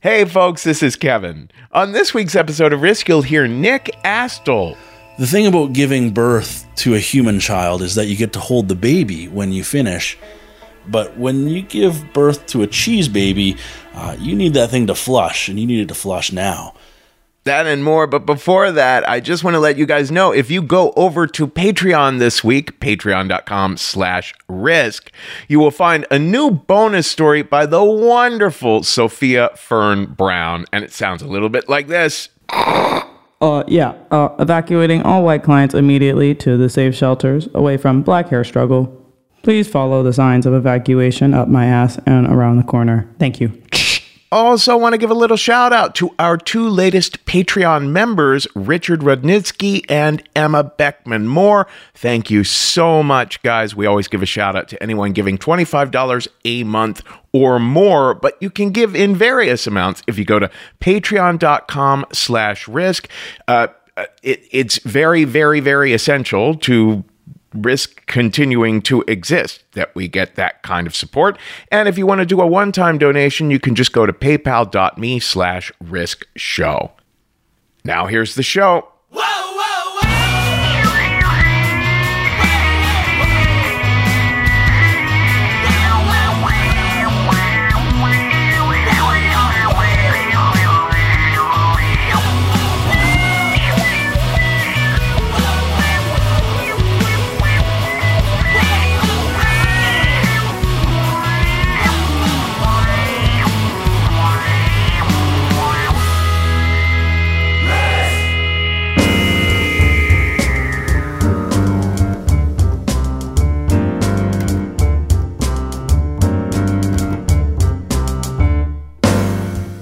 Hey folks, this is Kevin. On this week's episode of Risk, you'll hear Nick Astle. The thing about giving birth to a human child is that you get to hold the baby when you finish. But when you give birth to a cheese baby, you need that thing to flush, and you need it to flush now. That and more, but before that, I just want to let you guys know, if you go over to Patreon this week, patreon.com/risk, you will find a new bonus story by the wonderful Sophia Fern Brown, and it sounds a little bit like this. Evacuating all white clients immediately to the safe shelters, away from black hair struggle. Please follow the signs of evacuation up my ass and around the corner. Thank you. Also want to give a little shout out to our two latest Patreon members, Richard Rodnitsky and Emma Beckman-Moore. Thank you so much, guys. We always give a shout out to anyone giving $25 a month or more, but you can give in various amounts if you go to patreon.com/risk. It's very, very, very essential to Risk continuing to exist that we get that kind of support. And if you want to do a one-time donation, you can just go to paypal.me/riskshow. Now here's the show. Whoa, whoa, whoa.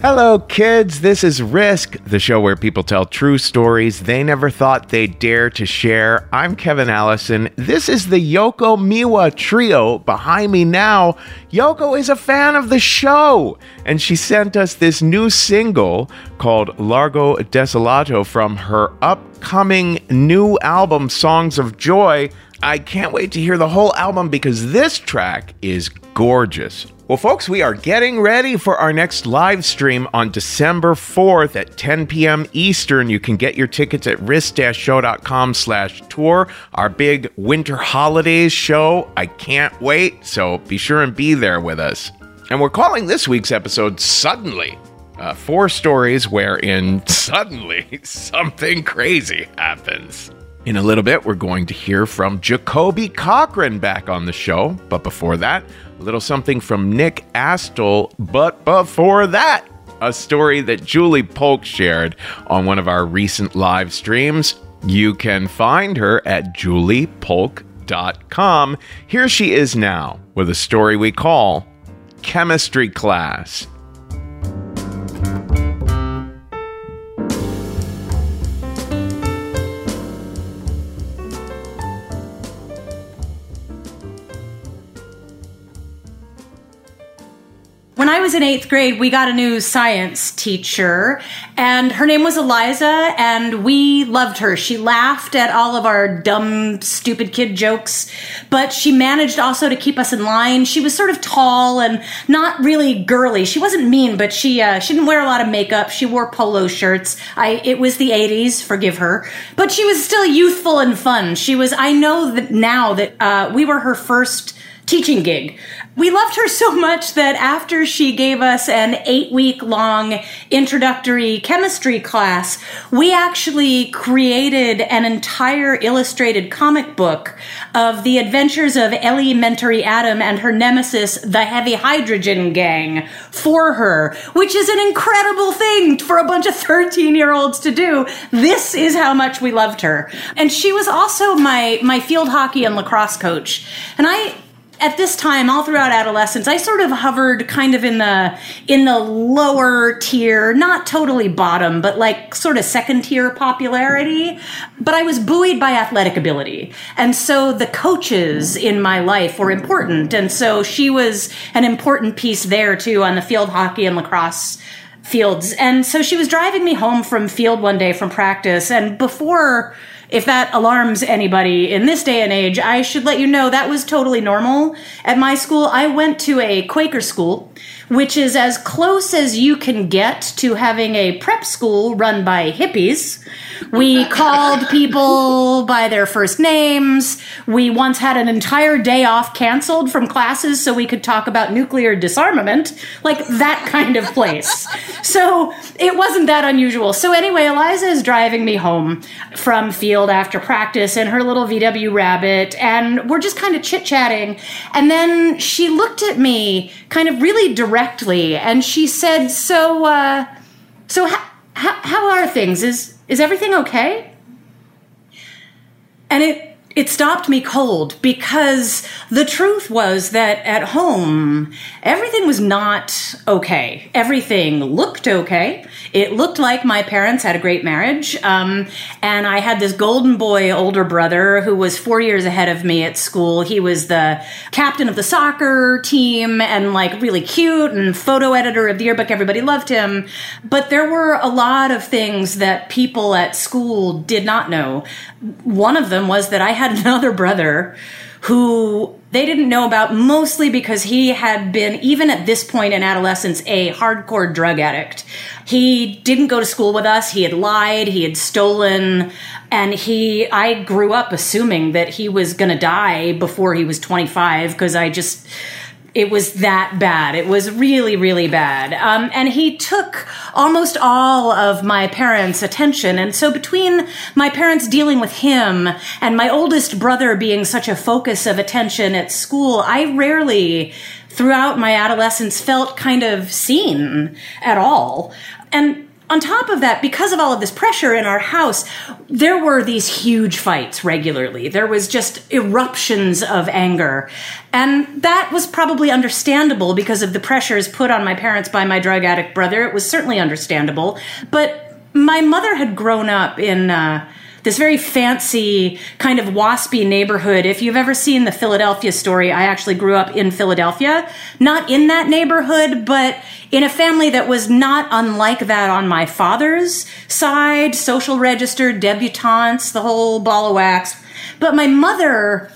Hello, kids. This is Risk, the show where people tell true stories they never thought they'd dare to share. I'm Kevin Allison. This is the Yoko Miwa Trio behind me now. Yoko is a fan of the show, and she sent us this new single called Largo Desolato from her upcoming new album, Songs of Joy. I can't wait to hear the whole album because this track is gorgeous. Well, folks, we are getting ready for our next live stream on December 4th at 10 p.m. Eastern. You can get your tickets at risk-show.com/tour, our big winter holidays show. I can't wait, so be sure and be there with us. And we're calling this week's episode Suddenly. 4 stories wherein suddenly something crazy happens. In a little bit, we're going to hear from Jacoby Cochran back on the show. But before that, a little something from Nick Astle. But before that, a story that Julie Polk shared on one of our recent live streams. You can find her at juliepolk.com. Here she is now with a story we call Chemistry Class. When I I was in 8th grade, we got a new science teacher, and her name was Eliza, and we loved her. She laughed at all of our dumb, stupid kid jokes, but she managed also to keep us in line. She was sort of tall and not really girly. She wasn't mean, but she didn't wear a lot of makeup. She wore polo shirts. It was the 80s, forgive her, but she was still youthful and fun. She was, I know that now that we were her first teaching gig. We loved her so much that after she gave us an 8-week-long introductory chemistry class, we actually created an entire illustrated comic book of the adventures of Ellie Mentary Atom and her nemesis, the Heavy Hydrogen Gang, for her, which is an incredible thing for a bunch of 13-year-olds to do. This is how much we loved her. And she was also my field hockey and lacrosse coach. And at this time, all throughout adolescence, I sort of hovered kind of in the lower tier, not totally bottom, but like sort of second tier popularity. But I was buoyed by athletic ability. And so the coaches in my life were important. And so she was an important piece there too on the field hockey and lacrosse fields. And so she was driving me home from field one day from practice. And before... if that alarms anybody in this day and age, I should let you know that was totally normal. At my school, I went to a Quaker school, which is as close as you can get to having a prep school run by hippies. We called people by their first names. We once had an entire day off canceled from classes so we could talk about nuclear disarmament, like that kind of place. So it wasn't that unusual. So anyway, Eliza is driving me home from field after practice in her little VW Rabbit, and we're just kind of chit-chatting, and then she looked at me kind of really directly, and she said, so how are things? Is everything okay? And it stopped me cold, because the truth was that at home, everything was not okay. Everything looked okay. It looked like my parents had a great marriage. And I had this golden boy older brother who was 4 years ahead of me at school. He was the captain of the soccer team and like really cute and photo editor of the yearbook. Everybody loved him. But there were a lot of things that people at school did not know. One of them was that I had another brother who they didn't know about, mostly because he had been, even at this point in adolescence, a hardcore drug addict. He didn't go to school with us. He had lied. He had stolen. And I grew up assuming that he was going to die before he was 25 because it was that bad. It was really, really bad. And he took almost all of my parents' attention. And so between my parents dealing with him and my oldest brother being such a focus of attention at school, I rarely, throughout my adolescence, felt kind of seen at all. And on top of that, because of all of this pressure in our house, there were these huge fights regularly. There was just eruptions of anger. And that was probably understandable because of the pressures put on my parents by my drug addict brother. It was certainly understandable. But my mother had grown up in this very fancy kind of waspy neighborhood. If you've ever seen The Philadelphia Story, I actually grew up in Philadelphia, not in that neighborhood, but in a family that was not unlike that on my father's side, social register, debutantes, the whole ball of wax. But my mother,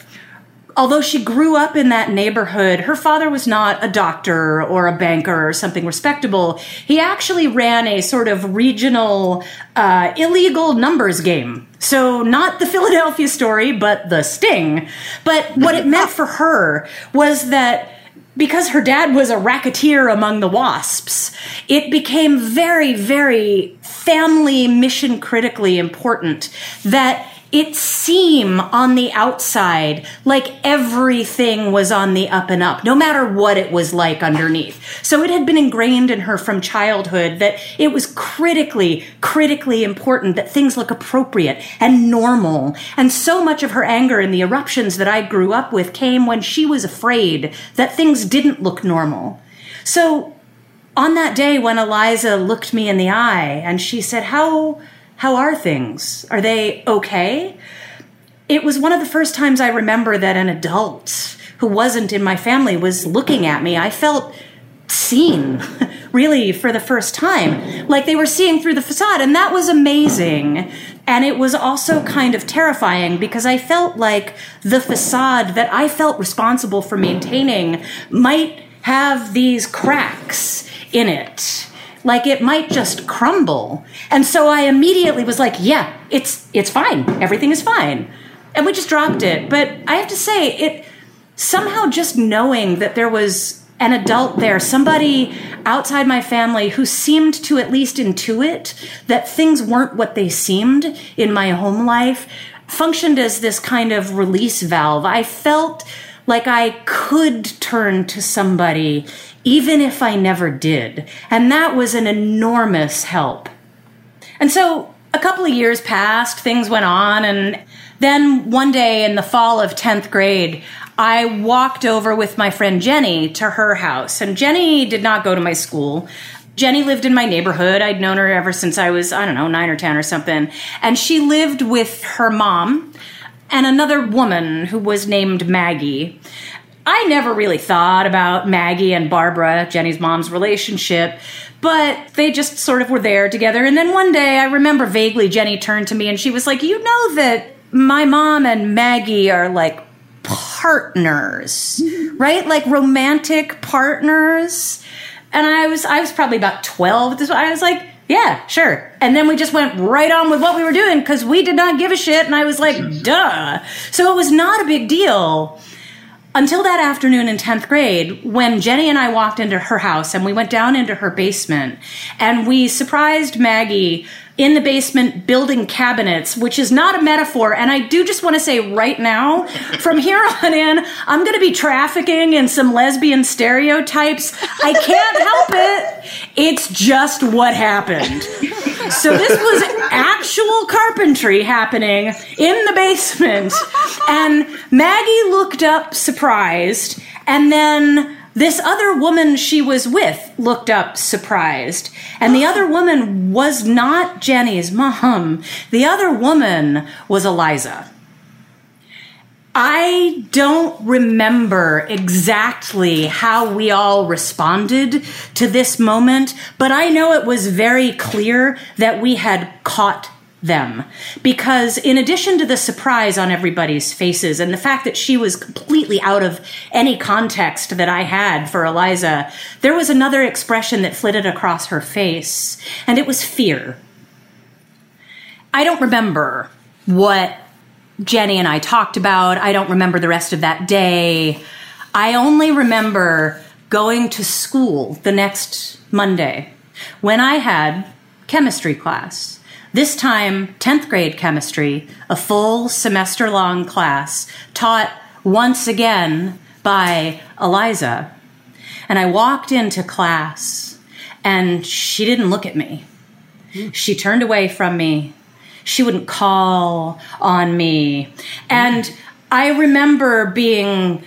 although she grew up in that neighborhood, her father was not a doctor or a banker or something respectable. He actually ran a sort of regional illegal numbers game. So not The Philadelphia Story, but The Sting. But what it meant for her was that because her dad was a racketeer among the wasps, it became very, very family mission critically important that it seemed on the outside like everything was on the up and up, no matter what it was like underneath. So it had been ingrained in her from childhood that it was critically, critically important that things look appropriate and normal. And so much of her anger and the eruptions that I grew up with came when she was afraid that things didn't look normal. So on that day when Eliza looked me in the eye and she said, How are things? Are they okay? It was one of the first times I remember that an adult who wasn't in my family was looking at me. I felt seen really for the first time. Like, they were seeing through the facade, and that was amazing. And it was also kind of terrifying because I felt like the facade that I felt responsible for maintaining might have these cracks in it. Like, it might just crumble. And so I immediately was like, yeah, it's fine. Everything is fine. And we just dropped it. But I have to say, it somehow just knowing that there was an adult there, somebody outside my family who seemed to at least intuit that things weren't what they seemed in my home life, functioned as this kind of release valve. I felt like I could turn to somebody, even if I never did. And that was an enormous help. And so a couple of years passed, things went on, and then one day in the fall of 10th grade, I walked over with my friend Jenny to her house. And Jenny did not go to my school. Jenny lived in my neighborhood. I'd known her ever since I was, 9 or 10 or something. And she lived with her mom and another woman who was named Maggie. I never really thought about Maggie and Barbara, Jenny's mom's relationship, but they just sort of were there together. And then one day, I remember vaguely, Jenny turned to me and she was like, you know that my mom and Maggie are like partners, right? Like romantic partners. And I was probably about 12 at this point. I was like, yeah, sure. And then we just went right on with what we were doing because we did not give a shit. And I was like, duh. So it was not a big deal. Until that afternoon in 10th grade, when Jenny and I walked into her house and we went down into her basement and we surprised Maggie in the basement building cabinets, which is not a metaphor. And I do just want to say right now, from here on in, I'm going to be trafficking in some lesbian stereotypes. I can't help it. It's just what happened. So this was actual carpentry happening in the basement. And Maggie looked up surprised. And then this other woman she was with looked up surprised. And the other woman was not Jenny's mom. The other woman was Eliza. I don't remember exactly how we all responded to this moment, but I know it was very clear that we had caught them. Because in addition to the surprise on everybody's faces and the fact that she was completely out of any context that I had for Eliza, there was another expression that flitted across her face, and it was fear. I don't remember what Jenny and I talked about. I don't remember the rest of that day. I only remember going to school the next Monday when I had chemistry class. This time, 10th grade chemistry, a full semester-long class taught once again by Eliza. And I walked into class and she didn't look at me. She turned away from me. She wouldn't call on me. And I remember being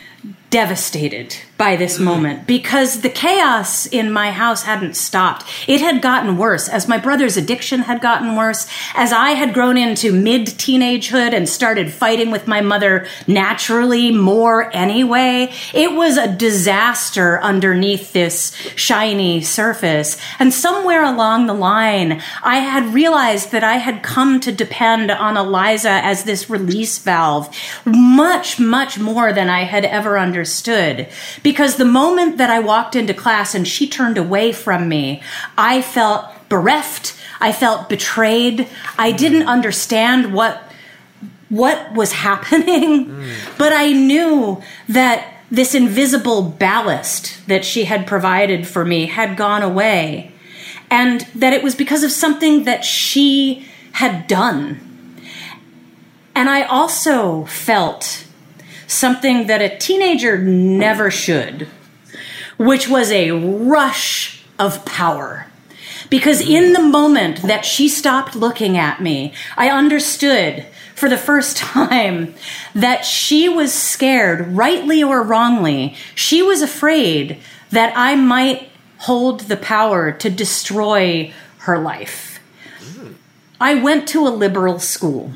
devastated by this moment because the chaos in my house hadn't stopped. It had gotten worse as my brother's addiction had gotten worse, as I had grown into mid-teenagehood and started fighting with my mother naturally more anyway. It was a disaster underneath this shiny surface. And somewhere along the line, I had realized that I had come to depend on Eliza as this release valve much, much more than I had ever understood. Because the moment that I walked into class and she turned away from me, I felt bereft. I felt betrayed. I didn't understand what was happening, but I knew that this invisible ballast that she had provided for me had gone away, and that it was because of something that she had done. And I also felt something that a teenager never should, which was a rush of power. Because in the moment that she stopped looking at me, I understood for the first time that she was scared, rightly or wrongly. She was afraid that I might hold the power to destroy her life. I went to a liberal school,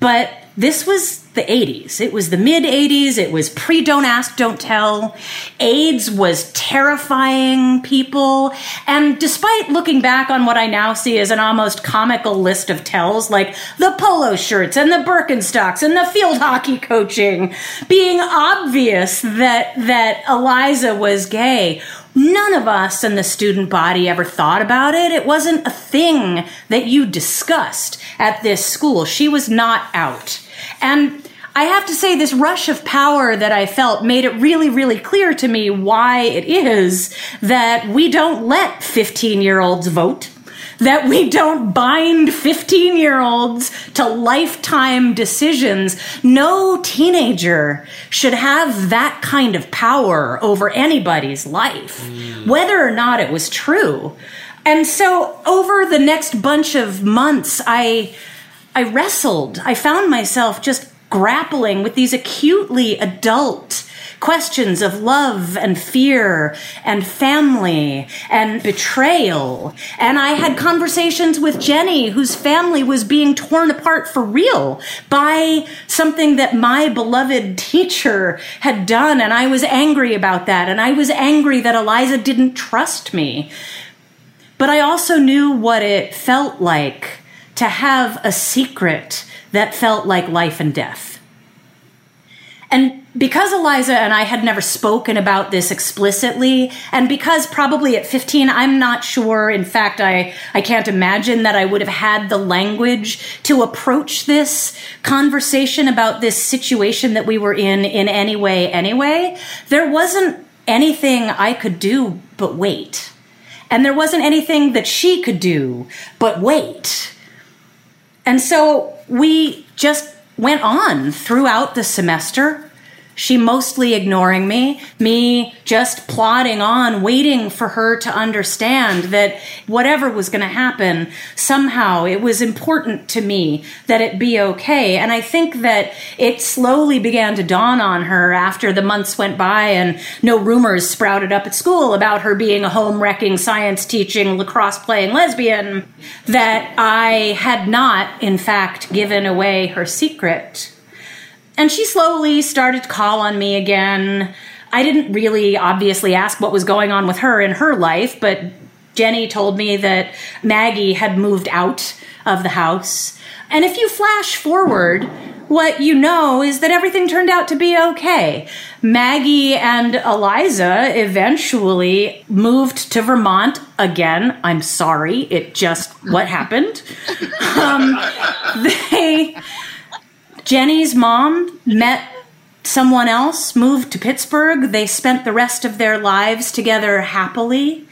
but this was the 80s. It was the mid-80s. It was pre-Don't Ask, Don't Tell. AIDS was terrifying people. And despite looking back on what I now see as an almost comical list of tells, like the polo shirts and the Birkenstocks and the field hockey coaching, being obvious that Eliza was gay, none of us in the student body ever thought about it. It wasn't a thing that you discussed at this school. She was not out. And I have to say, this rush of power that I felt made it really, really clear to me why it is that we don't let 15-year-olds vote, that we don't bind 15-year-olds to lifetime decisions. No teenager should have that kind of power over anybody's life, whether or not it was true. And so over the next bunch of months, I wrestled. I found myself just grappling with these acutely adult questions of love and fear and family and betrayal. And I had conversations with Jenny, whose family was being torn apart for real by something that my beloved teacher had done. And I was angry about that. And I was angry that Eliza didn't trust me. But I also knew what it felt like to have a secret that felt like life and death. And because Eliza and I had never spoken about this explicitly, and because probably at 15, I'm not sure, in fact, I can't imagine that I would have had the language to approach this conversation about this situation that we were in any way anyway, there wasn't anything I could do but wait. And there wasn't anything that she could do but wait. And so we just went on throughout the semester, she mostly ignoring me, me just plodding on, waiting for her to understand that whatever was going to happen, somehow it was important to me that it be okay. And I think that it slowly began to dawn on her after the months went by and no rumors sprouted up at school about her being a home-wrecking, science-teaching, lacrosse-playing lesbian, that I had not, in fact, given away her secret. And she slowly started to call on me again. I didn't really obviously ask what was going on with her in her life, but Jenny told me that Maggie had moved out of the house. And if you flash forward, what you know is that everything turned out to be okay. Maggie and Eliza eventually moved to Vermont again. I'm sorry, it just what happened. Jenny's mom met someone else, moved to Pittsburgh. They spent the rest of their lives together happily.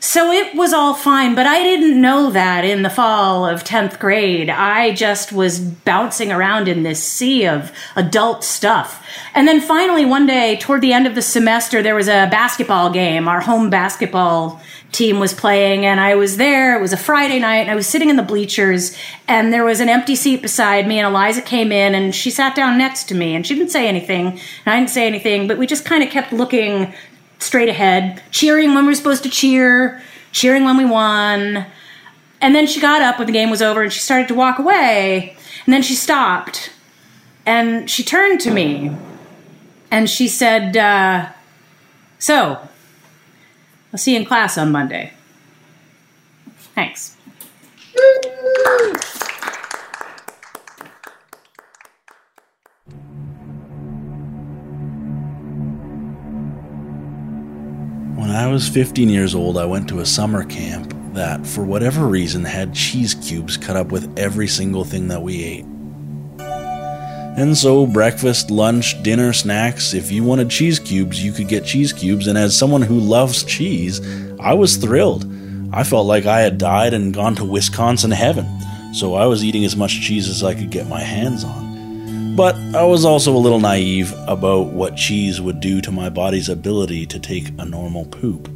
So it was all fine, but I didn't know that in the fall of 10th grade. I just was bouncing around in this sea of adult stuff. And then finally, one day, toward the end of the semester, there was a basketball game. Our home basketball team was playing, and I was there. It was a Friday night, and I was sitting in the bleachers, and there was an empty seat beside me, and Eliza came in, and she sat down next to me, and she didn't say anything, and I didn't say anything, but we just kind of kept looking straight ahead, cheering when we were supposed to cheer, cheering when we won. And then she got up when the game was over, and she started to walk away, and then she stopped, and she turned to me, and she said, so... I'll see you in class on Monday. Thanks. When I was 15 years old, I went to a summer camp that, for whatever reason, had cheese cubes cut up with every single thing that we ate. And so, breakfast, lunch, dinner, snacks, if you wanted cheese cubes, you could get cheese cubes, and as someone who loves cheese, I was thrilled. I felt like I had died and gone to Wisconsin heaven, so I was eating as much cheese as I could get my hands on. But I was also a little naive about what cheese would do to my body's ability to take a normal poop.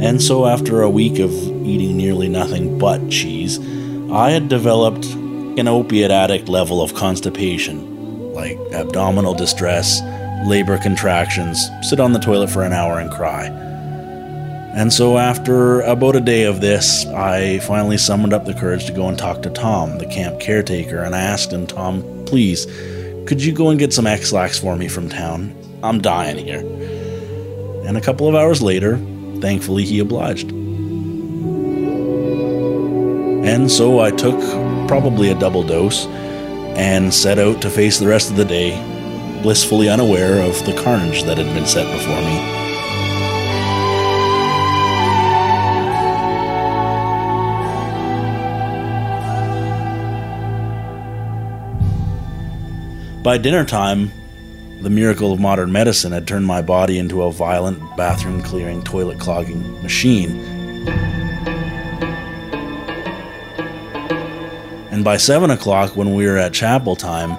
And so after a week of eating nearly nothing but cheese, I had developed an opiate addict level of constipation, like abdominal distress, labor contractions, sit on the toilet for an hour and cry. And so after about a day of this, I finally summoned up the courage to go and talk to Tom, the camp caretaker, and I asked him, Tom, please, could you go and get some X-Lax for me from town? I'm dying here. And a couple of hours later, thankfully, he obliged. And so I took probably a double dose and set out to face the rest of the day, blissfully unaware of the carnage that had been set before me. By dinner time, the miracle of modern medicine had turned my body into a violent, bathroom-clearing, toilet-clogging machine. And by 7 o'clock, when we were at chapel time,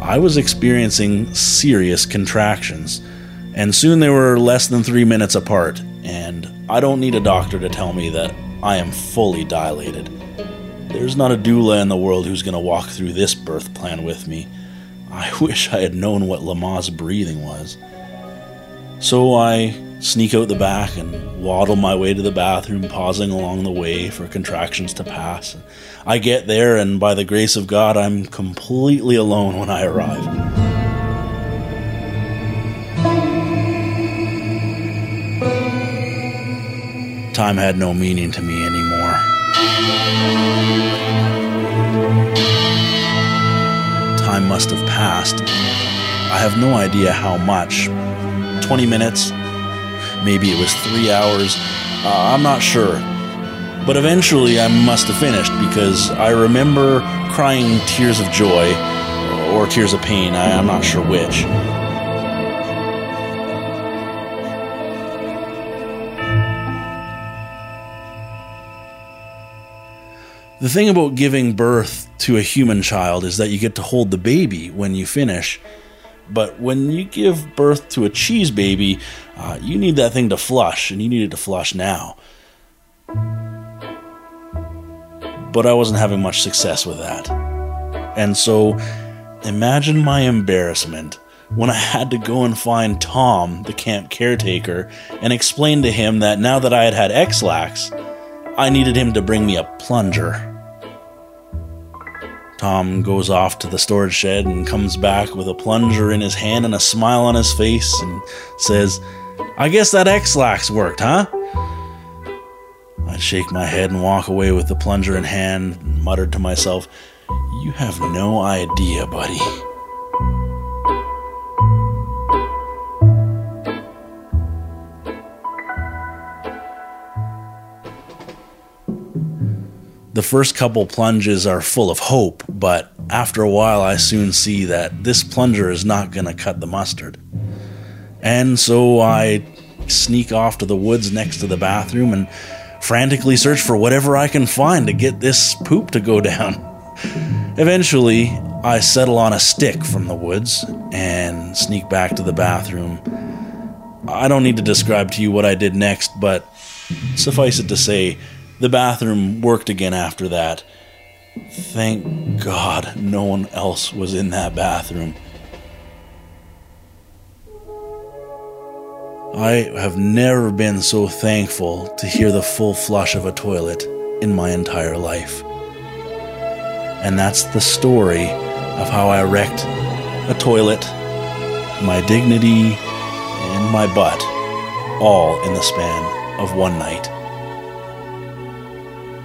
I was experiencing serious contractions, and soon they were less than 3 minutes apart, and I don't need a doctor to tell me that I am fully dilated. There's not a doula in the world who's going to walk through this birth plan with me. I wish I had known what Lama's breathing was. So I sneak out the back and waddle my way to the bathroom, pausing along the way for contractions to pass. I get there, and by the grace of God, I'm completely alone when I arrive. Time had no meaning to me anymore. Time must have passed. I have no idea how much. 20 minutes? Maybe it was 3 hours? I'm not sure. But eventually I must have finished, because I remember crying tears of joy or tears of pain. I'm not sure which. The thing about giving birth to a human child is that you get to hold the baby when you finish. But when you give birth to a cheese baby, you need that thing to flush, and you need it to flush now. But I wasn't having much success with that. And so, imagine my embarrassment when I had to go and find Tom, the camp caretaker, and explain to him that now that I had had X-Lax, I needed him to bring me a plunger. Tom goes off to the storage shed and comes back with a plunger in his hand and a smile on his face and says, I guess that X-Lax worked, huh? I shake my head and walk away with the plunger in hand and muttered to myself, you have no idea, buddy. The first couple plunges are full of hope, but after a while I soon see that this plunger is not going to cut the mustard. And so I sneak off to the woods next to the bathroom and frantically search for whatever I can find to get this poop to go down. Eventually, I settle on a stick from the woods and sneak back to the bathroom. I don't need to describe to you what I did next, but suffice it to say, the bathroom worked again after that. Thank God no one else was in that bathroom. I have never been so thankful to hear the full flush of a toilet in my entire life. And that's the story of how I wrecked a toilet, my dignity, and my butt, all in the span of one night.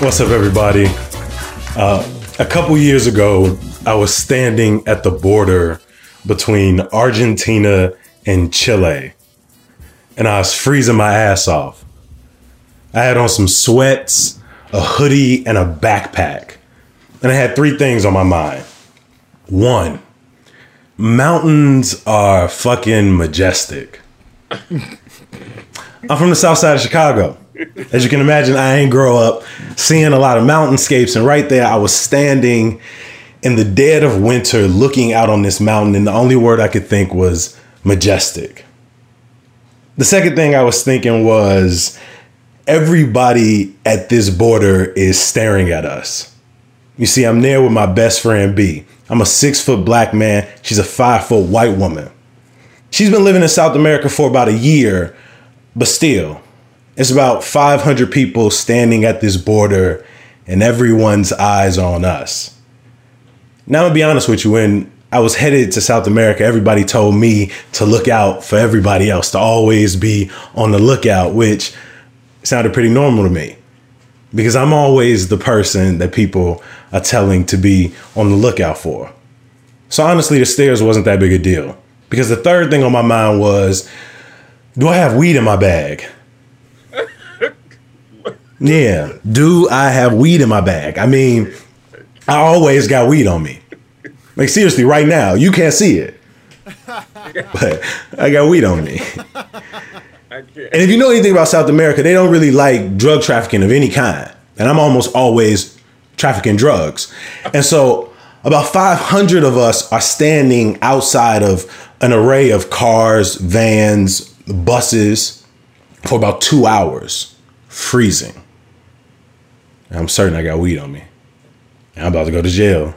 What's up, everybody? A couple years ago, I was standing at the border between Argentina and Chile, and I was freezing my ass off. I had on some sweats, a hoodie, and a backpack. And I had three things on my mind. One, mountains are fucking majestic. I'm from the south side of Chicago. As you can imagine, I ain't grow up seeing a lot of mountainscapes. And right there, I was standing in the dead of winter looking out on this mountain. And the only word I could think was majestic. The second thing I was thinking was everybody at this border is staring at us. You see, I'm there with my best friend, B. I'm a 6-foot black man. She's a 5-foot white woman. She's been living in South America for about a year, but still, it's about 500 people standing at this border and everyone's eyes are on us. Now, I'm gonna be honest with you, when I was headed to South America, everybody told me to look out for everybody else, to always be on the lookout, which sounded pretty normal to me because I'm always the person that people are telling to be on the lookout for. So honestly, the stairs wasn't that big a deal because the third thing on my mind was, do I have weed in my bag? Yeah. Do I have weed in my bag? I mean, I always got weed on me. Like, seriously, right now, you can't see it. But I got weed on me. And if you know anything about South America, they don't really like drug trafficking of any kind. And I'm almost always trafficking drugs. And so about 500 of us are standing outside of an array of cars, vans, buses for about 2 hours, freezing. I'm certain I got weed on me. I'm about to go to jail.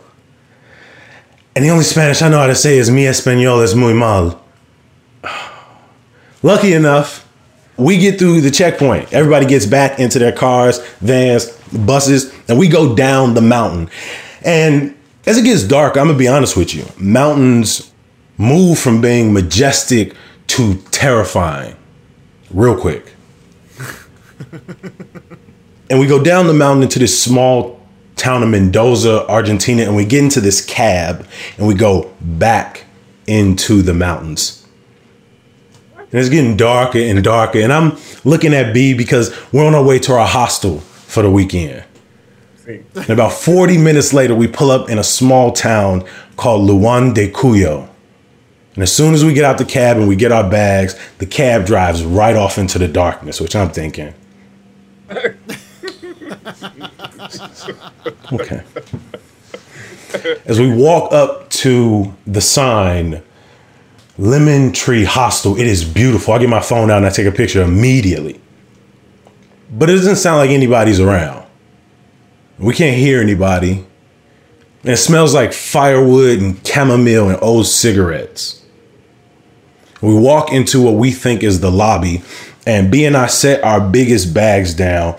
And the only Spanish I know how to say is mi español es muy mal. Lucky enough, we get through the checkpoint. Everybody gets back into their cars, vans, buses, and we go down the mountain. And as it gets dark, I'm gonna be honest with you, mountains move from being majestic to terrifying real quick. And we go down the mountain into this small town of Mendoza, Argentina, and we get into this cab and we go back into the mountains. And it's getting darker and darker. And I'm looking at B because we're on our way to our hostel for the weekend. And about 40 minutes later, we pull up in a small town called Luján de Cuyo. And as soon as we get out the cab and we get our bags, the cab drives right off into the darkness, which I'm thinking, okay. As we walk up to the sign, Lemon Tree Hostel, it is beautiful. I get my phone out and I take a picture immediately. But it doesn't sound like anybody's around. We can't hear anybody. And it smells like firewood and chamomile and old cigarettes. We walk into what we think is the lobby, and B and I set our biggest bags down,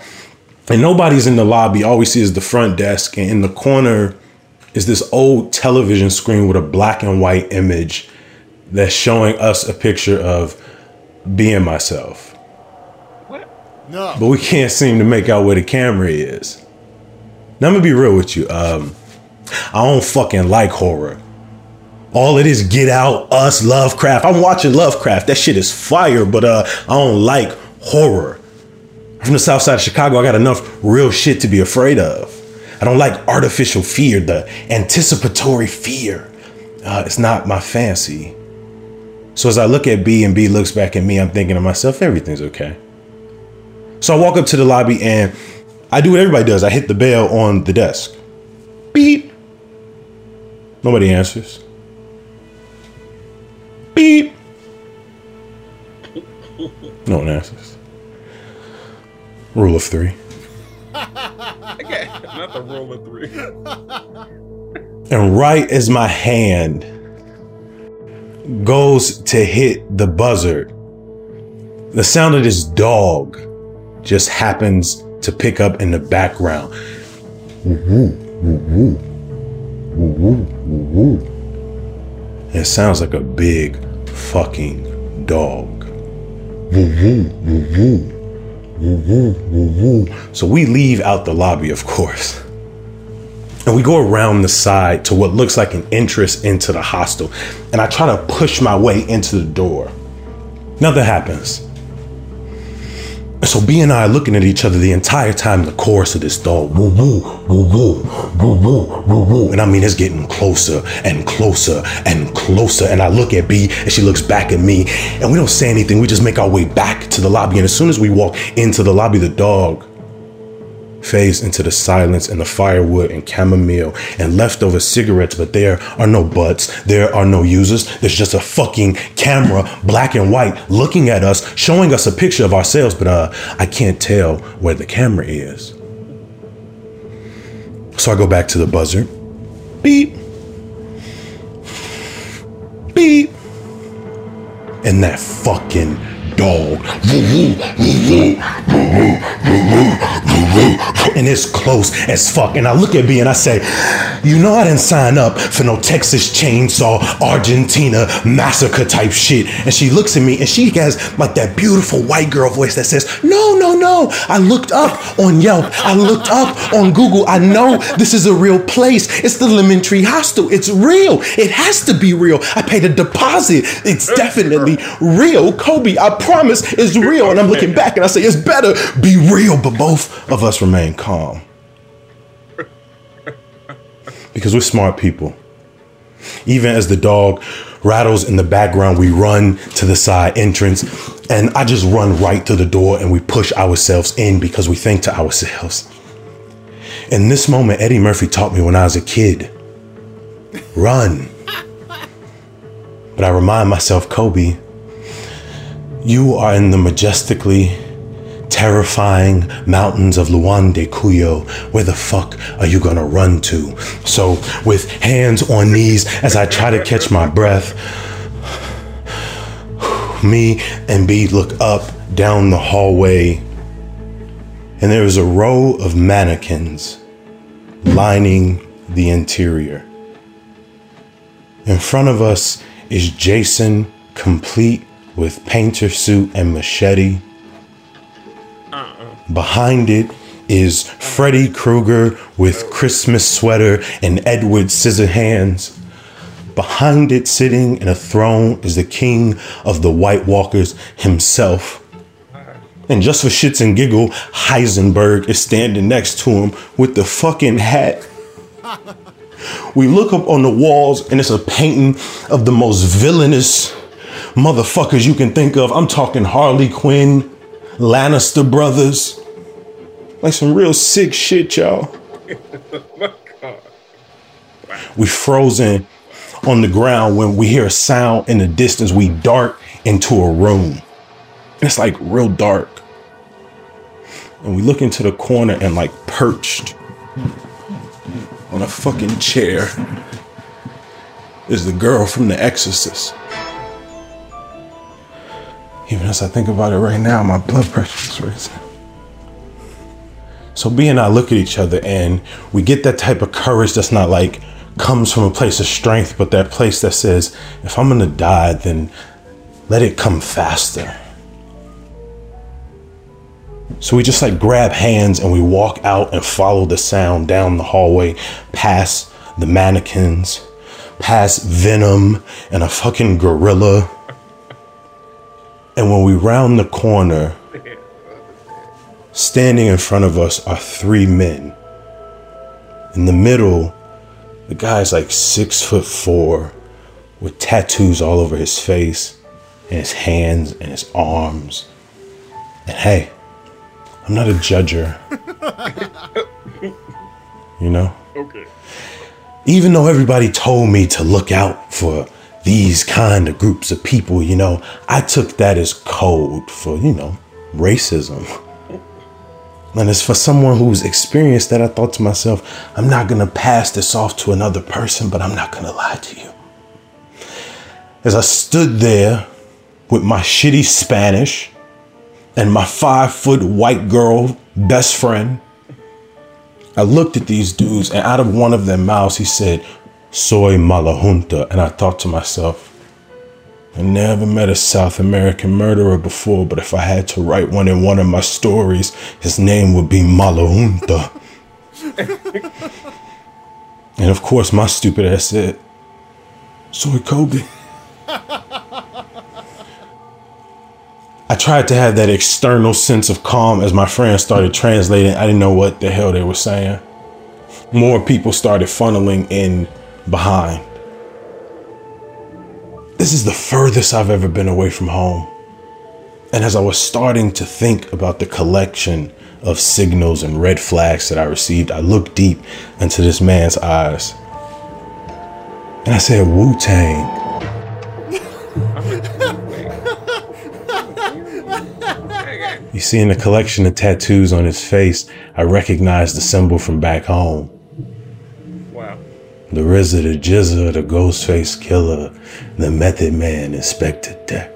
and nobody's in the lobby. All we see is the front desk, and in the corner is this old television screen with a black and white image that's showing us a picture of B and myself. What? No. But we can't seem to make out where the camera is. Now, I'm gonna be real with you. I don't fucking like horror. All it is Get Out, Us, Lovecraft. I'm watching Lovecraft. That shit is fire, but I don't like horror. From the south side of Chicago, I got enough real shit to be afraid of. I don't like artificial fear, the anticipatory fear. It's not my fancy. So as I look at B and B looks back at me, I'm thinking to myself, everything's okay. So I walk up to the lobby and I do what everybody does. I hit the bell on the desk. Beep. Nobody answers. Beep. No one answers. Rule of three. Okay, not the rule of three. And right as my hand goes to hit the buzzer, the sound of this dog just happens to pick up in the background. Woo-woo. Woo-woo. Woo-woo. Woo-woo. It sounds like a big fucking dog. Woo-woo. Woo-woo. Woo-woo. Woo-woo. So we leave out the lobby, of course. And we go around the side to what looks like an entrance into the hostel. And I try to push my way into the door. Nothing happens. So B and I are looking at each other the entire time in the chorus of this song. Woo woo, woo woo, woo woo, woo woo. And I mean, it's getting closer and closer and closer. And I look at B and she looks back at me and we don't say anything. We just make our way back to the lobby. And as soon as we walk into the lobby, the dog fades into the silence and the firewood and chamomile and leftover cigarettes, but there are no butts, there are no users, there's just a fucking camera, black and white, looking at us, showing us a picture of ourselves, but I can't tell where the camera is. So I go back to the buzzer. Beep. Beep. And that fucking dog. And it's close as fuck. And I look at B and I say, you know I didn't sign up for no Texas Chainsaw, Argentina massacre type shit. And she looks at me and she has like that beautiful white girl voice that says, no, no, no. I looked up on Yelp. I looked up on Google. I know this is a real place. It's the Lemon Tree Hostel. It's real. It has to be real. I paid a deposit. It's definitely real. Kobe, I promise it's real. And I'm looking back and I say, it's better be real. But both of us remain calm because we're smart people. Even as the dog rattles in the background, we run to the side entrance and I just run right through the door and we push ourselves in because we think to ourselves. In this moment, Eddie Murphy taught me when I was a kid, run. But I remind myself, Kobe, you are in the majestically terrifying mountains of Luján de Cuyo. Where the fuck are you gonna run to? So with hands on knees, as I try to catch my breath, me and B look up down the hallway and there is a row of mannequins lining the interior. In front of us is Jason, complete with painter suit and machete. Behind it is Freddy Krueger with Christmas sweater and Edward Scissorhands. Behind it, sitting in a throne, is the king of the White Walkers himself. And just for shits and giggle, Heisenberg is standing next to him with the fucking hat. We look up on the walls and it's a painting of the most villainous motherfuckers you can think of. I'm talking Harley Quinn, Lannister brothers, like some real sick shit, y'all. My God. Wow. We frozen on the ground when we hear a sound in the distance. We dart into a room. It's like real dark. And we look into the corner and like perched on a fucking chair is the girl from The Exorcist. Even as I think about it right now, my blood pressure is rising. So B and I look at each other and we get that type of courage that's not like comes from a place of strength, but that place that says, if I'm gonna die, then let it come faster. So we just like grab hands and we walk out and follow the sound down the hallway, past the mannequins, past Venom and a fucking gorilla. And when we round the corner, standing in front of us are three men. In the middle, the guy's like 6'4", with tattoos all over his face and his hands and his arms. And hey, I'm not a judger, you know? Okay. Even though everybody told me to look out for these kind of groups of people, you know, I took that as code for, you know, racism. And it's for someone who's experienced that, I thought to myself, I'm not going to pass this off to another person, but I'm not going to lie to you. As I stood there with my shitty Spanish and my 5-foot white girl best friend, I looked at these dudes and out of one of their mouths, he said, "Soy Malahunta," and I thought to myself, I never met a South American murderer before, but if I had to write one in one of my stories, his name would be Malahunta. And of course, my stupid ass said, "Soy Kobe." I tried to have that external sense of calm as my friends started translating. I didn't know what the hell they were saying. More people started funneling in behind. This is the furthest I've ever been away from home. And as I was starting to think about the collection of signals and red flags that I received, I looked deep into this man's eyes. And I said, Wu-Tang. You see, in the collection of tattoos on his face, I recognized the symbol from back home. Wow. The RZA, the Jizza, the Ghostface Killer, the Method Man, Inspector Deck.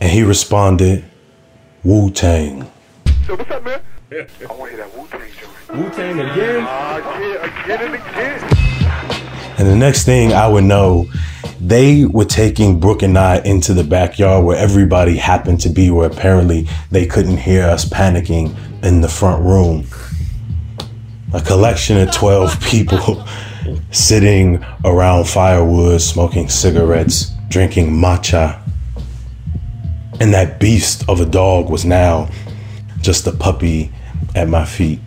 And he responded, Wu-Tang. So what's up, man? Yeah. I want to hear that Wu-Tang joint. Wu-Tang again? Again. And the next thing I would know, they were taking Brooke and I into the backyard where everybody happened to be, where apparently they couldn't hear us panicking in the front room. A collection of 12 people sitting around firewood, smoking cigarettes, drinking matcha. And that beast of a dog was now just a puppy at my feet.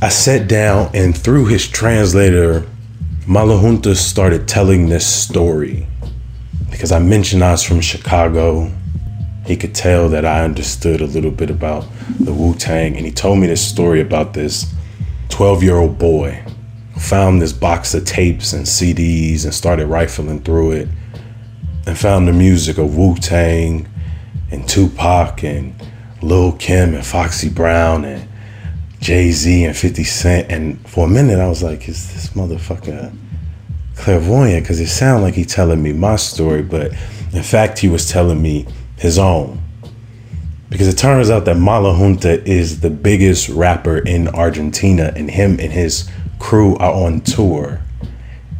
I sat down, and through his translator, Malahunta started telling this story. Because I mentioned I was from Chicago, he could tell that I understood a little bit about the Wu-Tang. And he told me this story about this 12-year-old boy who found this box of tapes and CDs and started rifling through it, and found the music of Wu-Tang and Tupac and Lil' Kim and Foxy Brown and Jay-Z and 50 Cent. And for a minute, I was like, is this motherfucker clairvoyant? Because it sounded like he telling me my story, but in fact, he was telling me his own. Because it turns out that Malahunta is the biggest rapper in Argentina, and him and his crew are on tour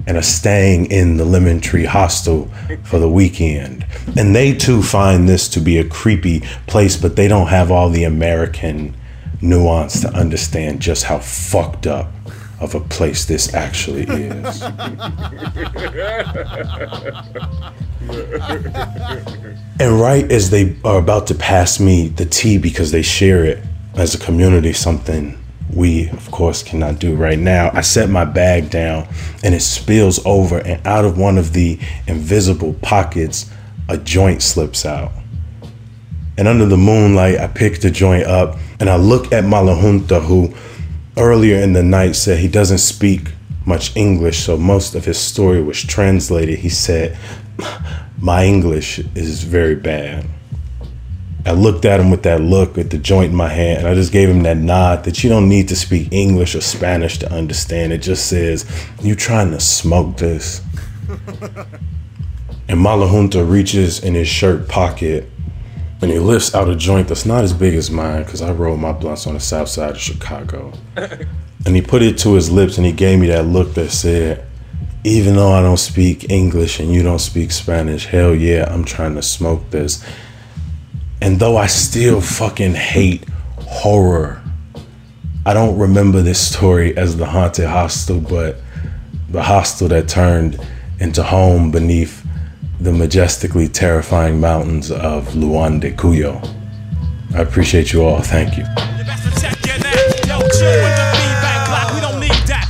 and are staying in the Lemon Tree Hostel for the weekend. And they too find this to be a creepy place, but they don't have all the American nuance to understand just how fucked up of a place this actually is. And right as they are about to pass me the tea, because they share it as a community, something we, of course, cannot do right now, I set my bag down and it spills over, and out of one of the invisible pockets, a joint slips out. And under the moonlight, I pick the joint up and I look at Malahunta, who earlier in the night said he doesn't speak much English, so most of his story was translated. He said, my English is very bad. I looked at him with that look, with the joint in my hand, and I just gave him that nod that you don't need to speak English or Spanish to understand. It just says, you trying to smoke this? And Malahunta reaches in his shirt pocket and he lifts out a joint that's not as big as mine, because I roll my blunts on the south side of Chicago. And he put it to his lips and he gave me that look that said, even though I don't speak English and you don't speak Spanish, hell yeah, I'm trying to smoke this. And though I still fucking hate horror, I don't remember this story as the haunted hostel, but the hostel that turned into home beneath the majestically terrifying mountains of Luján de Cuyo. I appreciate you all. Thank you.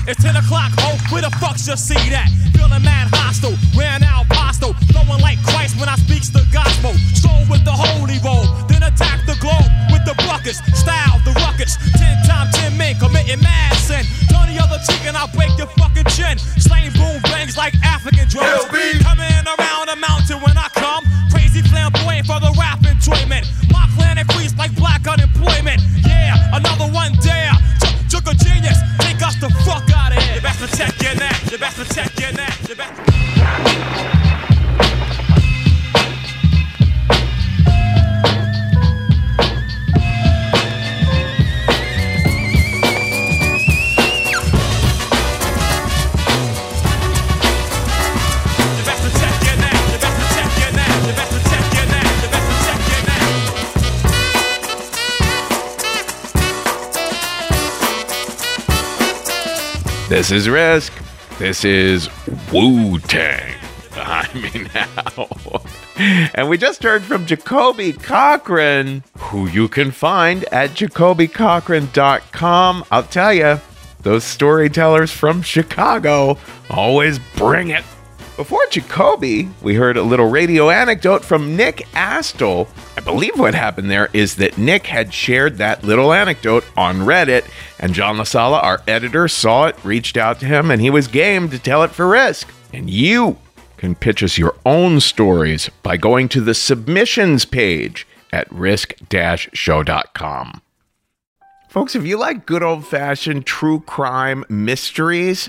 It's 10 o'clock, ho, where the fuck you see that? Feeling mad hostile, wearing out apostle, flowing like Christ when I speaks the gospel. Stroll with the holy roll, then attack the globe with the buckets, style the ruckus. 10 times 10 men committing mad sin. Turn the other cheek and I'll break your fucking chin. Slain boom bangs like African drums. Coming around the mountain when I come. Crazy flamboyant for the rap enjoyment. My clan increased like black unemployment. Yeah, another one there. Took a genius. Us the fuck out of here. You best protect your neck. You best protect your neck. You best. You best protect your neck. You best protect your neck. You best protect your neck. You best protect your neck. This is Risk. This is Wu-Tang. I mean, now. And we just heard from Jacoby Cochran, who you can find at jacobycochran.com. I'll tell you, those storytellers from Chicago always bring it. Before Jacoby, we heard a little radio anecdote from Nick Astle. I believe what happened there is that Nick had shared that little anecdote on Reddit, and John LaSala, our editor, saw it, reached out to him, and he was game to tell it for Risk. And you can pitch us your own stories by going to the submissions page at risk-show.com. Folks, if you like good old-fashioned true crime mysteries,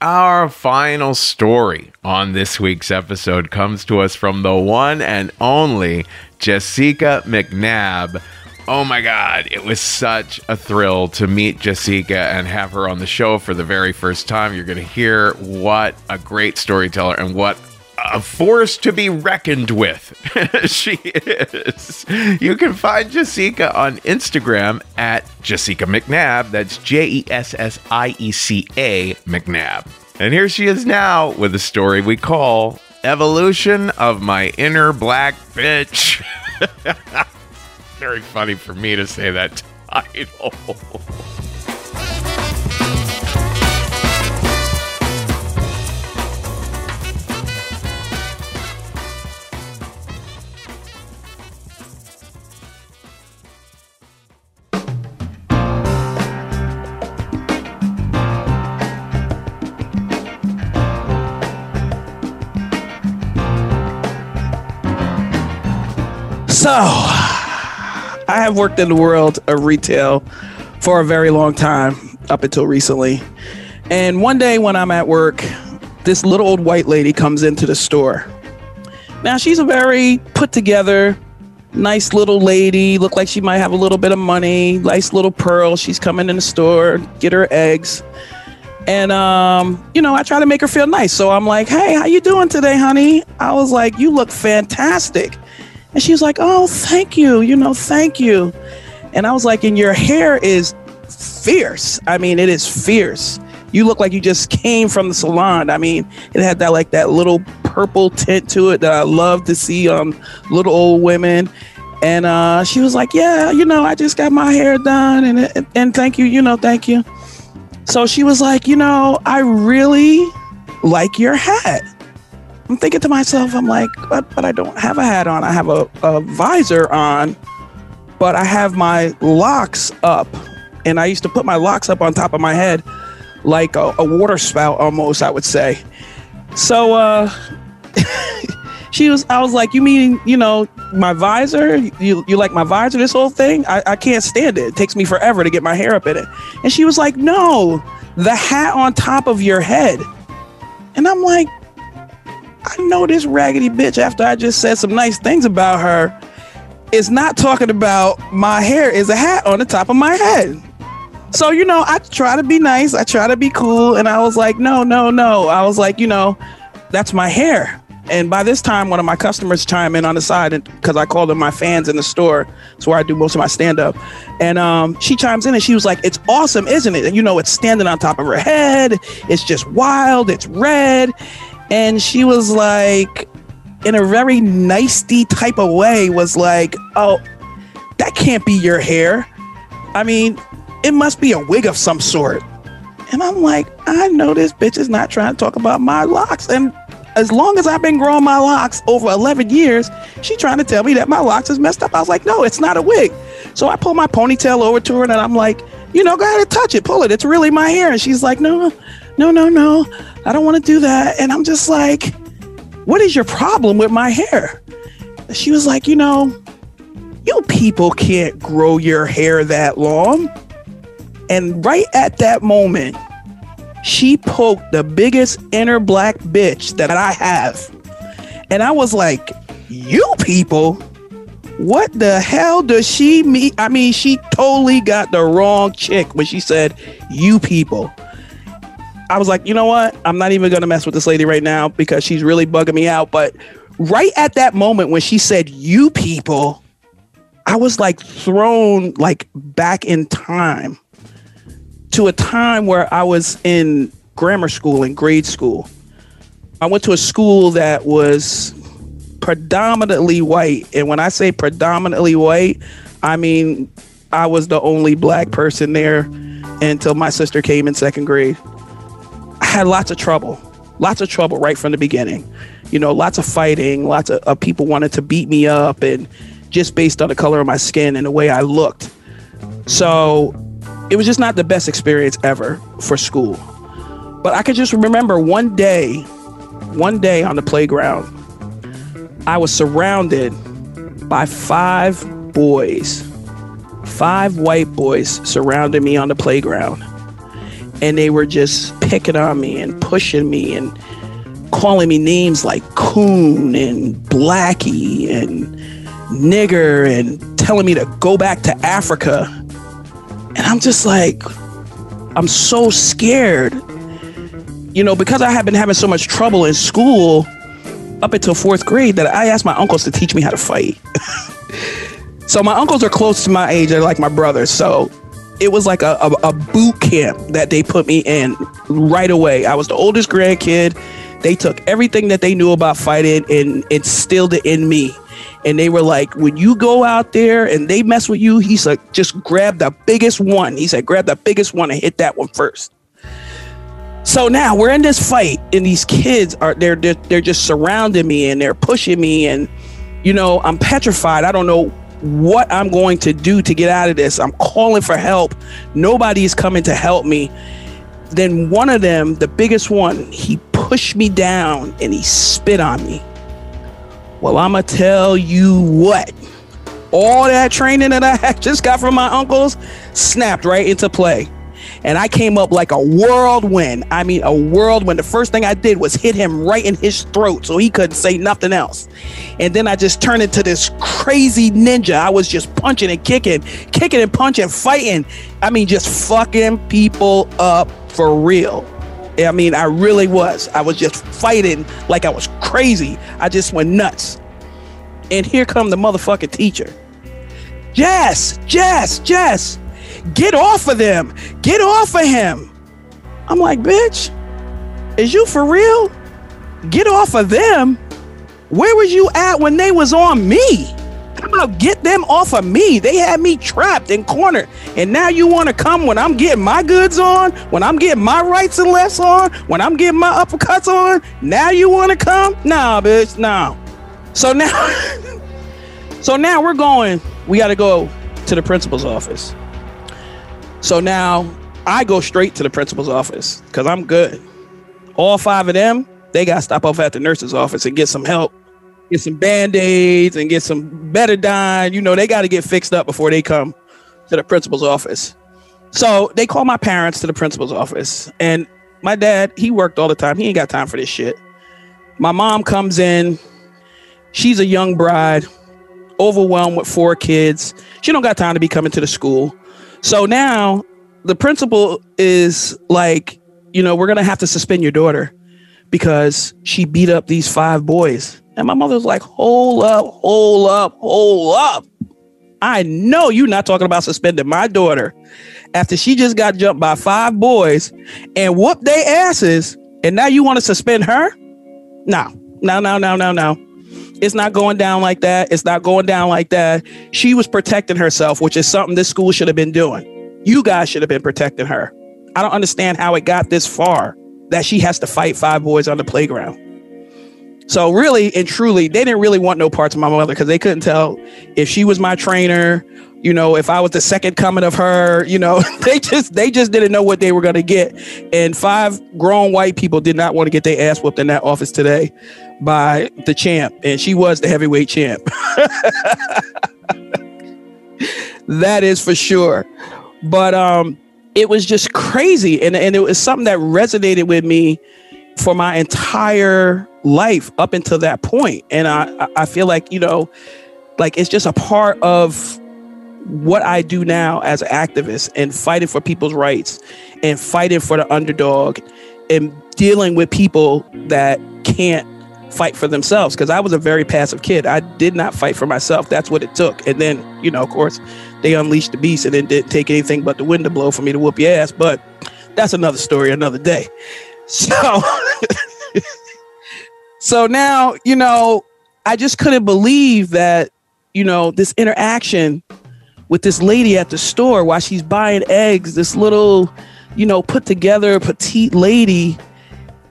Our final story on this week's episode comes to us from the one and only Jessica McNabb. Oh my God, it was such a thrill to meet Jessica and have her on the show for the very first time. You're going to hear what a great storyteller and what a force to be reckoned with she is. You can find Jessica on Instagram at Jessica McNabb. That's Jessica McNabb. And here she is now with a story we call Evolution of My Inner Black Bitch. Very funny for me to say that title. So, I have worked in the world of retail for a very long time, up until recently. And one day when I'm at work, this little old white lady comes into the store. Now, she's a very put together, nice little lady, looked like she might have a little bit of money, nice little pearl. She's coming in the store, get her eggs. And, I try to make her feel nice. So I'm like, hey, how you doing today, honey? I was like, you look fantastic. And she was like, oh, thank you, thank you. And I was like, and your hair is fierce. I mean, it is fierce. You look like you just came from the salon. I mean, it had that little purple tint to it that I love to see on little old women. And she was like, yeah, I just got my hair done and thank you, thank you. So she was like, I really like your hat. I'm thinking to myself, I'm like, but I don't have a hat on. I have a visor on, but I have my locks up. And I used to put my locks up on top of my head like a water spout almost, I would say. So I was like, you mean, my visor? You like my visor, this whole thing? I can't stand it. It takes me forever to get my hair up in it. And she was like, no, the hat on top of your head. And I'm like, I know this raggedy bitch, after I just said some nice things about her, is not talking about my hair is a hat on the top of my head. So, I try to be nice. I try to be cool. And I was like, no. I was like, that's my hair. And by this time, one of my customers chime in on the side, because I call them my fans in the store. It's where I do most of my stand-up. And she chimes in and she was like, "It's awesome, isn't it?" And you know, it's standing on top of her head. It's just wild. It's red. And she was like, in a very nicey type of way, was like, "Oh, that can't be your hair. I mean, it must be a wig of some sort." And I'm like, I know this bitch is not trying to talk about my locks. And as long as I've been growing my locks over 11 years, she's trying to tell me that my locks is messed up. I was like, no, it's not a wig. So I pull my ponytail over to her and I'm like, you know, go ahead and touch it, pull it. It's really my hair. And she's like, no, I don't want to do that. And I'm just like, what is your problem with my hair? And she was like, you know, you people can't grow your hair that long. And right at that moment, she poked the biggest inner black bitch that I have. And I was like, you people, what the hell does she mean? I mean, she totally got the wrong chick when she said, you people. I was like, you know what? I'm not even going to mess with this lady right now because she's really bugging me out. But right at that moment when she said, you people, I was like thrown like back in time. To a time where I was in grammar school and grade school. I went to a school that was predominantly white. And when I say predominantly white, I mean, I was the only black person there until my sister came in second grade. I had lots of trouble right from the beginning. You know, lots of fighting, lots of people wanted to beat me up, and just based on the color of my skin and the way I looked. So it was just not the best experience ever for school. But I could just remember one day on the playground, I was surrounded by five white boys surrounded me on the playground. And they were just picking on me and pushing me and calling me names like coon and blackie and nigger and telling me to go back to Africa. And I'm just like, I'm so scared, you know, because I had been having so much trouble in school up until fourth grade that I asked my uncles to teach me how to fight. So my uncles are close to my age. They're like my brothers. So it was like a boot camp that they put me in right away. I was the oldest grandkid. They took everything that they knew about fighting and instilled it in me. And they were like, when you go out there and they mess with you, he's like, just grab the biggest one. He said, grab the biggest one and hit that one first. So now we're in this fight and these kids are they're just surrounding me and they're pushing me. And, you know, I'm petrified. I don't know what I'm going to do to get out of this. I'm calling for help. Nobody is coming to help me. Then one of them, the biggest one, he pushed me down and he spit on me. Well, I'ma tell you what, all that training that I had just got from my uncles snapped right into play. And I came up like a whirlwind. I mean, a whirlwind. The first thing I did was hit him right in his throat so he couldn't say nothing else. And then I just turned into this crazy ninja. I was just punching and kicking and punching, fighting. I mean, just fucking people up for real. I mean, I really was. I was just fighting like I was crazy. I just went nuts. And here come the motherfucking teacher. Jess, get off of them. Get off of him. I'm like, bitch, is you for real? Get off of them? Where was you at when they was on me? How about get them off of me? They had me trapped and cornered. And now you want to come when I'm getting my goods on, when I'm getting my rights and lefts on, when I'm getting my uppercuts on. Now you want to come? Nah, bitch, nah. So now we got to go to the principal's office. So now I go straight to the principal's office because I'm good. All five of them, they got to stop off at the nurse's office and get some help. Get some Band-Aids and get some Betadine. You know, they got to get fixed up before they come to the principal's office. So they call my parents to the principal's office. And my dad, he worked all the time. He ain't got time for this shit. My mom comes in. She's a young bride, overwhelmed with 4 kids. She don't got time to be coming to the school. So now the principal is like, you know, we're going to have to suspend your daughter because she beat up these five boys. And my mother's like, hold up. I know you're not talking about suspending my daughter after she just got jumped by five boys and whooped their asses. And now you want to suspend her? No. It's not going down like that. She was protecting herself, which is something this school should have been doing. You guys should have been protecting her. I don't understand how it got this far that she has to fight five boys on the playground. So really and truly, they didn't really want no parts of my mother because they couldn't tell if she was my trainer, you know, if I was the second coming of her, you know, they just didn't know what they were going to get. And five grown white people did not want to get their ass whooped in that office today by the champ. And she was the heavyweight champ. That is for sure. But it was just crazy. And it was something that resonated with me for my entire life up until that point. And I feel like, you know, like it's just a part of what I do now as an activist and fighting for people's rights and fighting for the underdog and dealing with people that can't fight for themselves. Because I was a very passive kid. I did not fight for myself. That's what it took. And then, you know, of course, they unleashed the beast and it didn't take anything but the wind to blow for me to whoop your ass. But that's another story, another day. So now, you know, I just couldn't believe that, you know, this interaction with this lady at the store while she's buying eggs, this little, you know, put together petite lady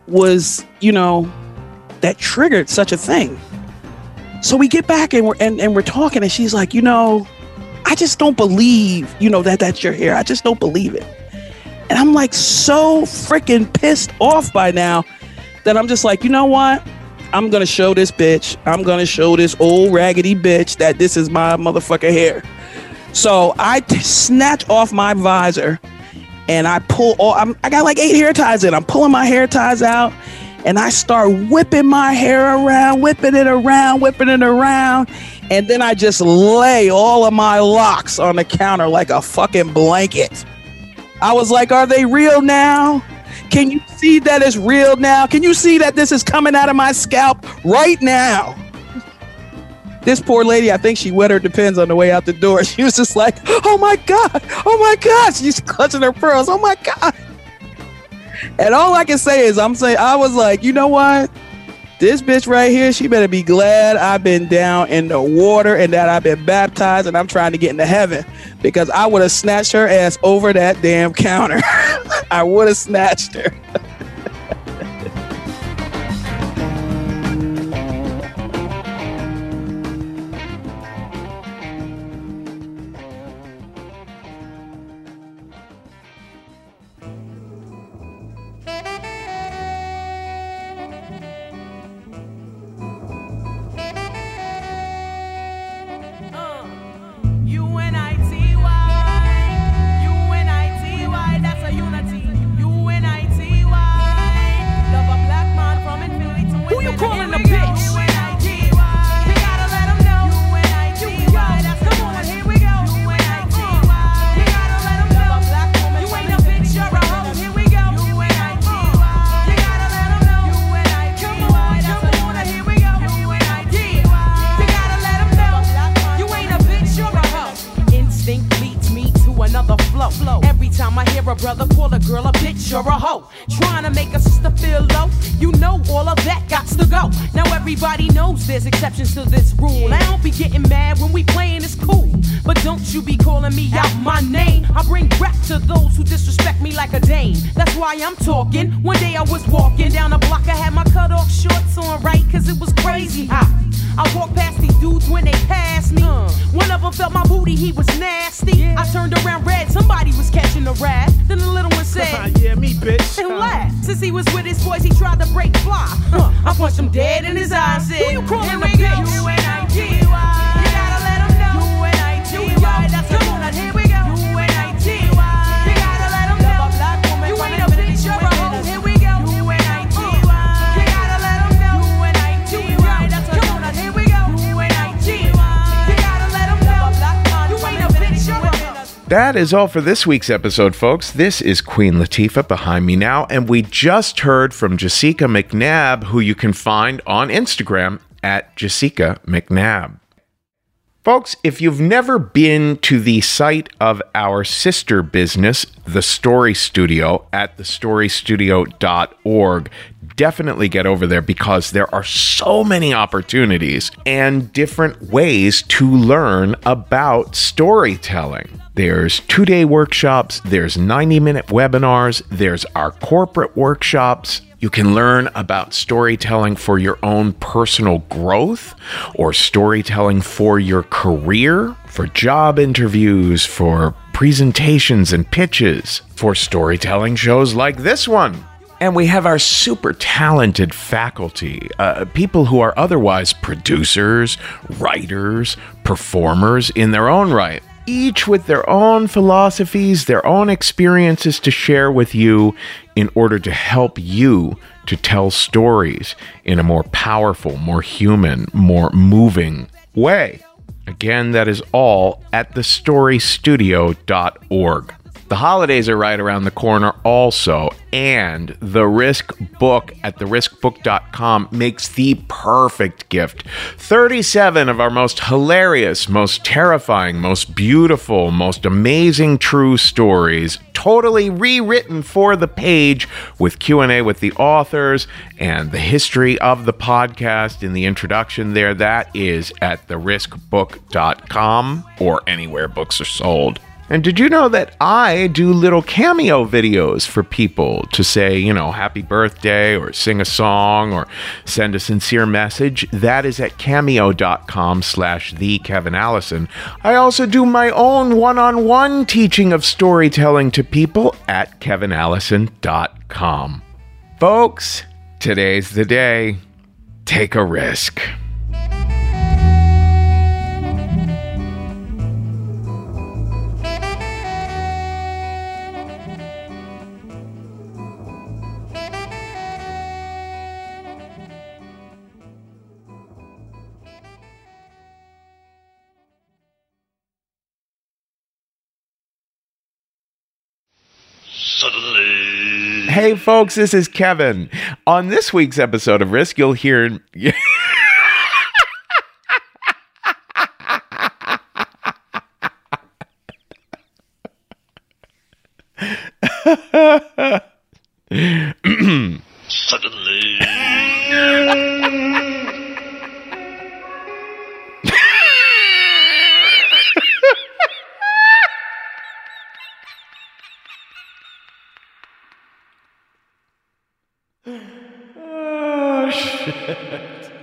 was, you know, that triggered such a thing. So we get back and we're talking and she's like, you know, I just don't believe, you know, that's your hair. I just don't believe it. And I'm like so freaking pissed off by now that I'm just like, you know what? I'm going to show this bitch. I'm going to show this old raggedy bitch that this is my motherfucking hair. So I snatch off my visor and I pull all, I got like 8 hair ties in. I'm pulling my hair ties out and I start whipping my hair around, whipping it around. And then I just lay all of my locks on the counter like a fucking blanket. I was like, are they real now? Can you see that it's real now? Can you see that this is coming out of my scalp right now? This poor lady, I think she wet her depends on the way out the door. She was just like, oh my God. She's clutching her pearls, oh my God. And all I can say is I was like, you know what? This bitch right here, she better be glad I've been down in the water and that I've been baptized and I'm trying to get into heaven because I would have snatched her ass over that damn counter. I would have snatched her. That is all for this week's episode, folks. This is Queen Latifah behind me now, and we just heard from Jessica McNabb, who you can find on Instagram at Jessica McNabb. Folks, if you've never been to the site of our sister business, The Story Studio, at thestorystudio.org, definitely get over there because there are so many opportunities and different ways to learn about storytelling. There's two-day workshops, there's 90-minute webinars, there's our corporate workshops. You can learn about storytelling for your own personal growth or storytelling for your career, for job interviews, for presentations and pitches, for storytelling shows like this one. And we have our super talented faculty, people who are otherwise producers, writers, performers in their own right, each with their own philosophies, their own experiences to share with you in order to help you to tell stories in a more powerful, more human, more moving way. Again, that is all at thestorystudio.org. The holidays are right around the corner also, and the Risk Book at theriskbook.com makes the perfect gift. 37 of our most hilarious, most terrifying, most beautiful, most amazing true stories, totally rewritten for the page with Q&A with the authors and the history of the podcast in the introduction there. That is at theriskbook.com or anywhere books are sold. And did you know that I do little cameo videos for people to say, you know, happy birthday or sing a song or send a sincere message? That is at cameo.com/thekevinallison. I also do my own one-on-one teaching of storytelling to people at kevinallison.com. Folks, today's the day. Take a risk. Hey folks, this is Kevin. On this week's episode of Risk, you'll hear... Oh, shit.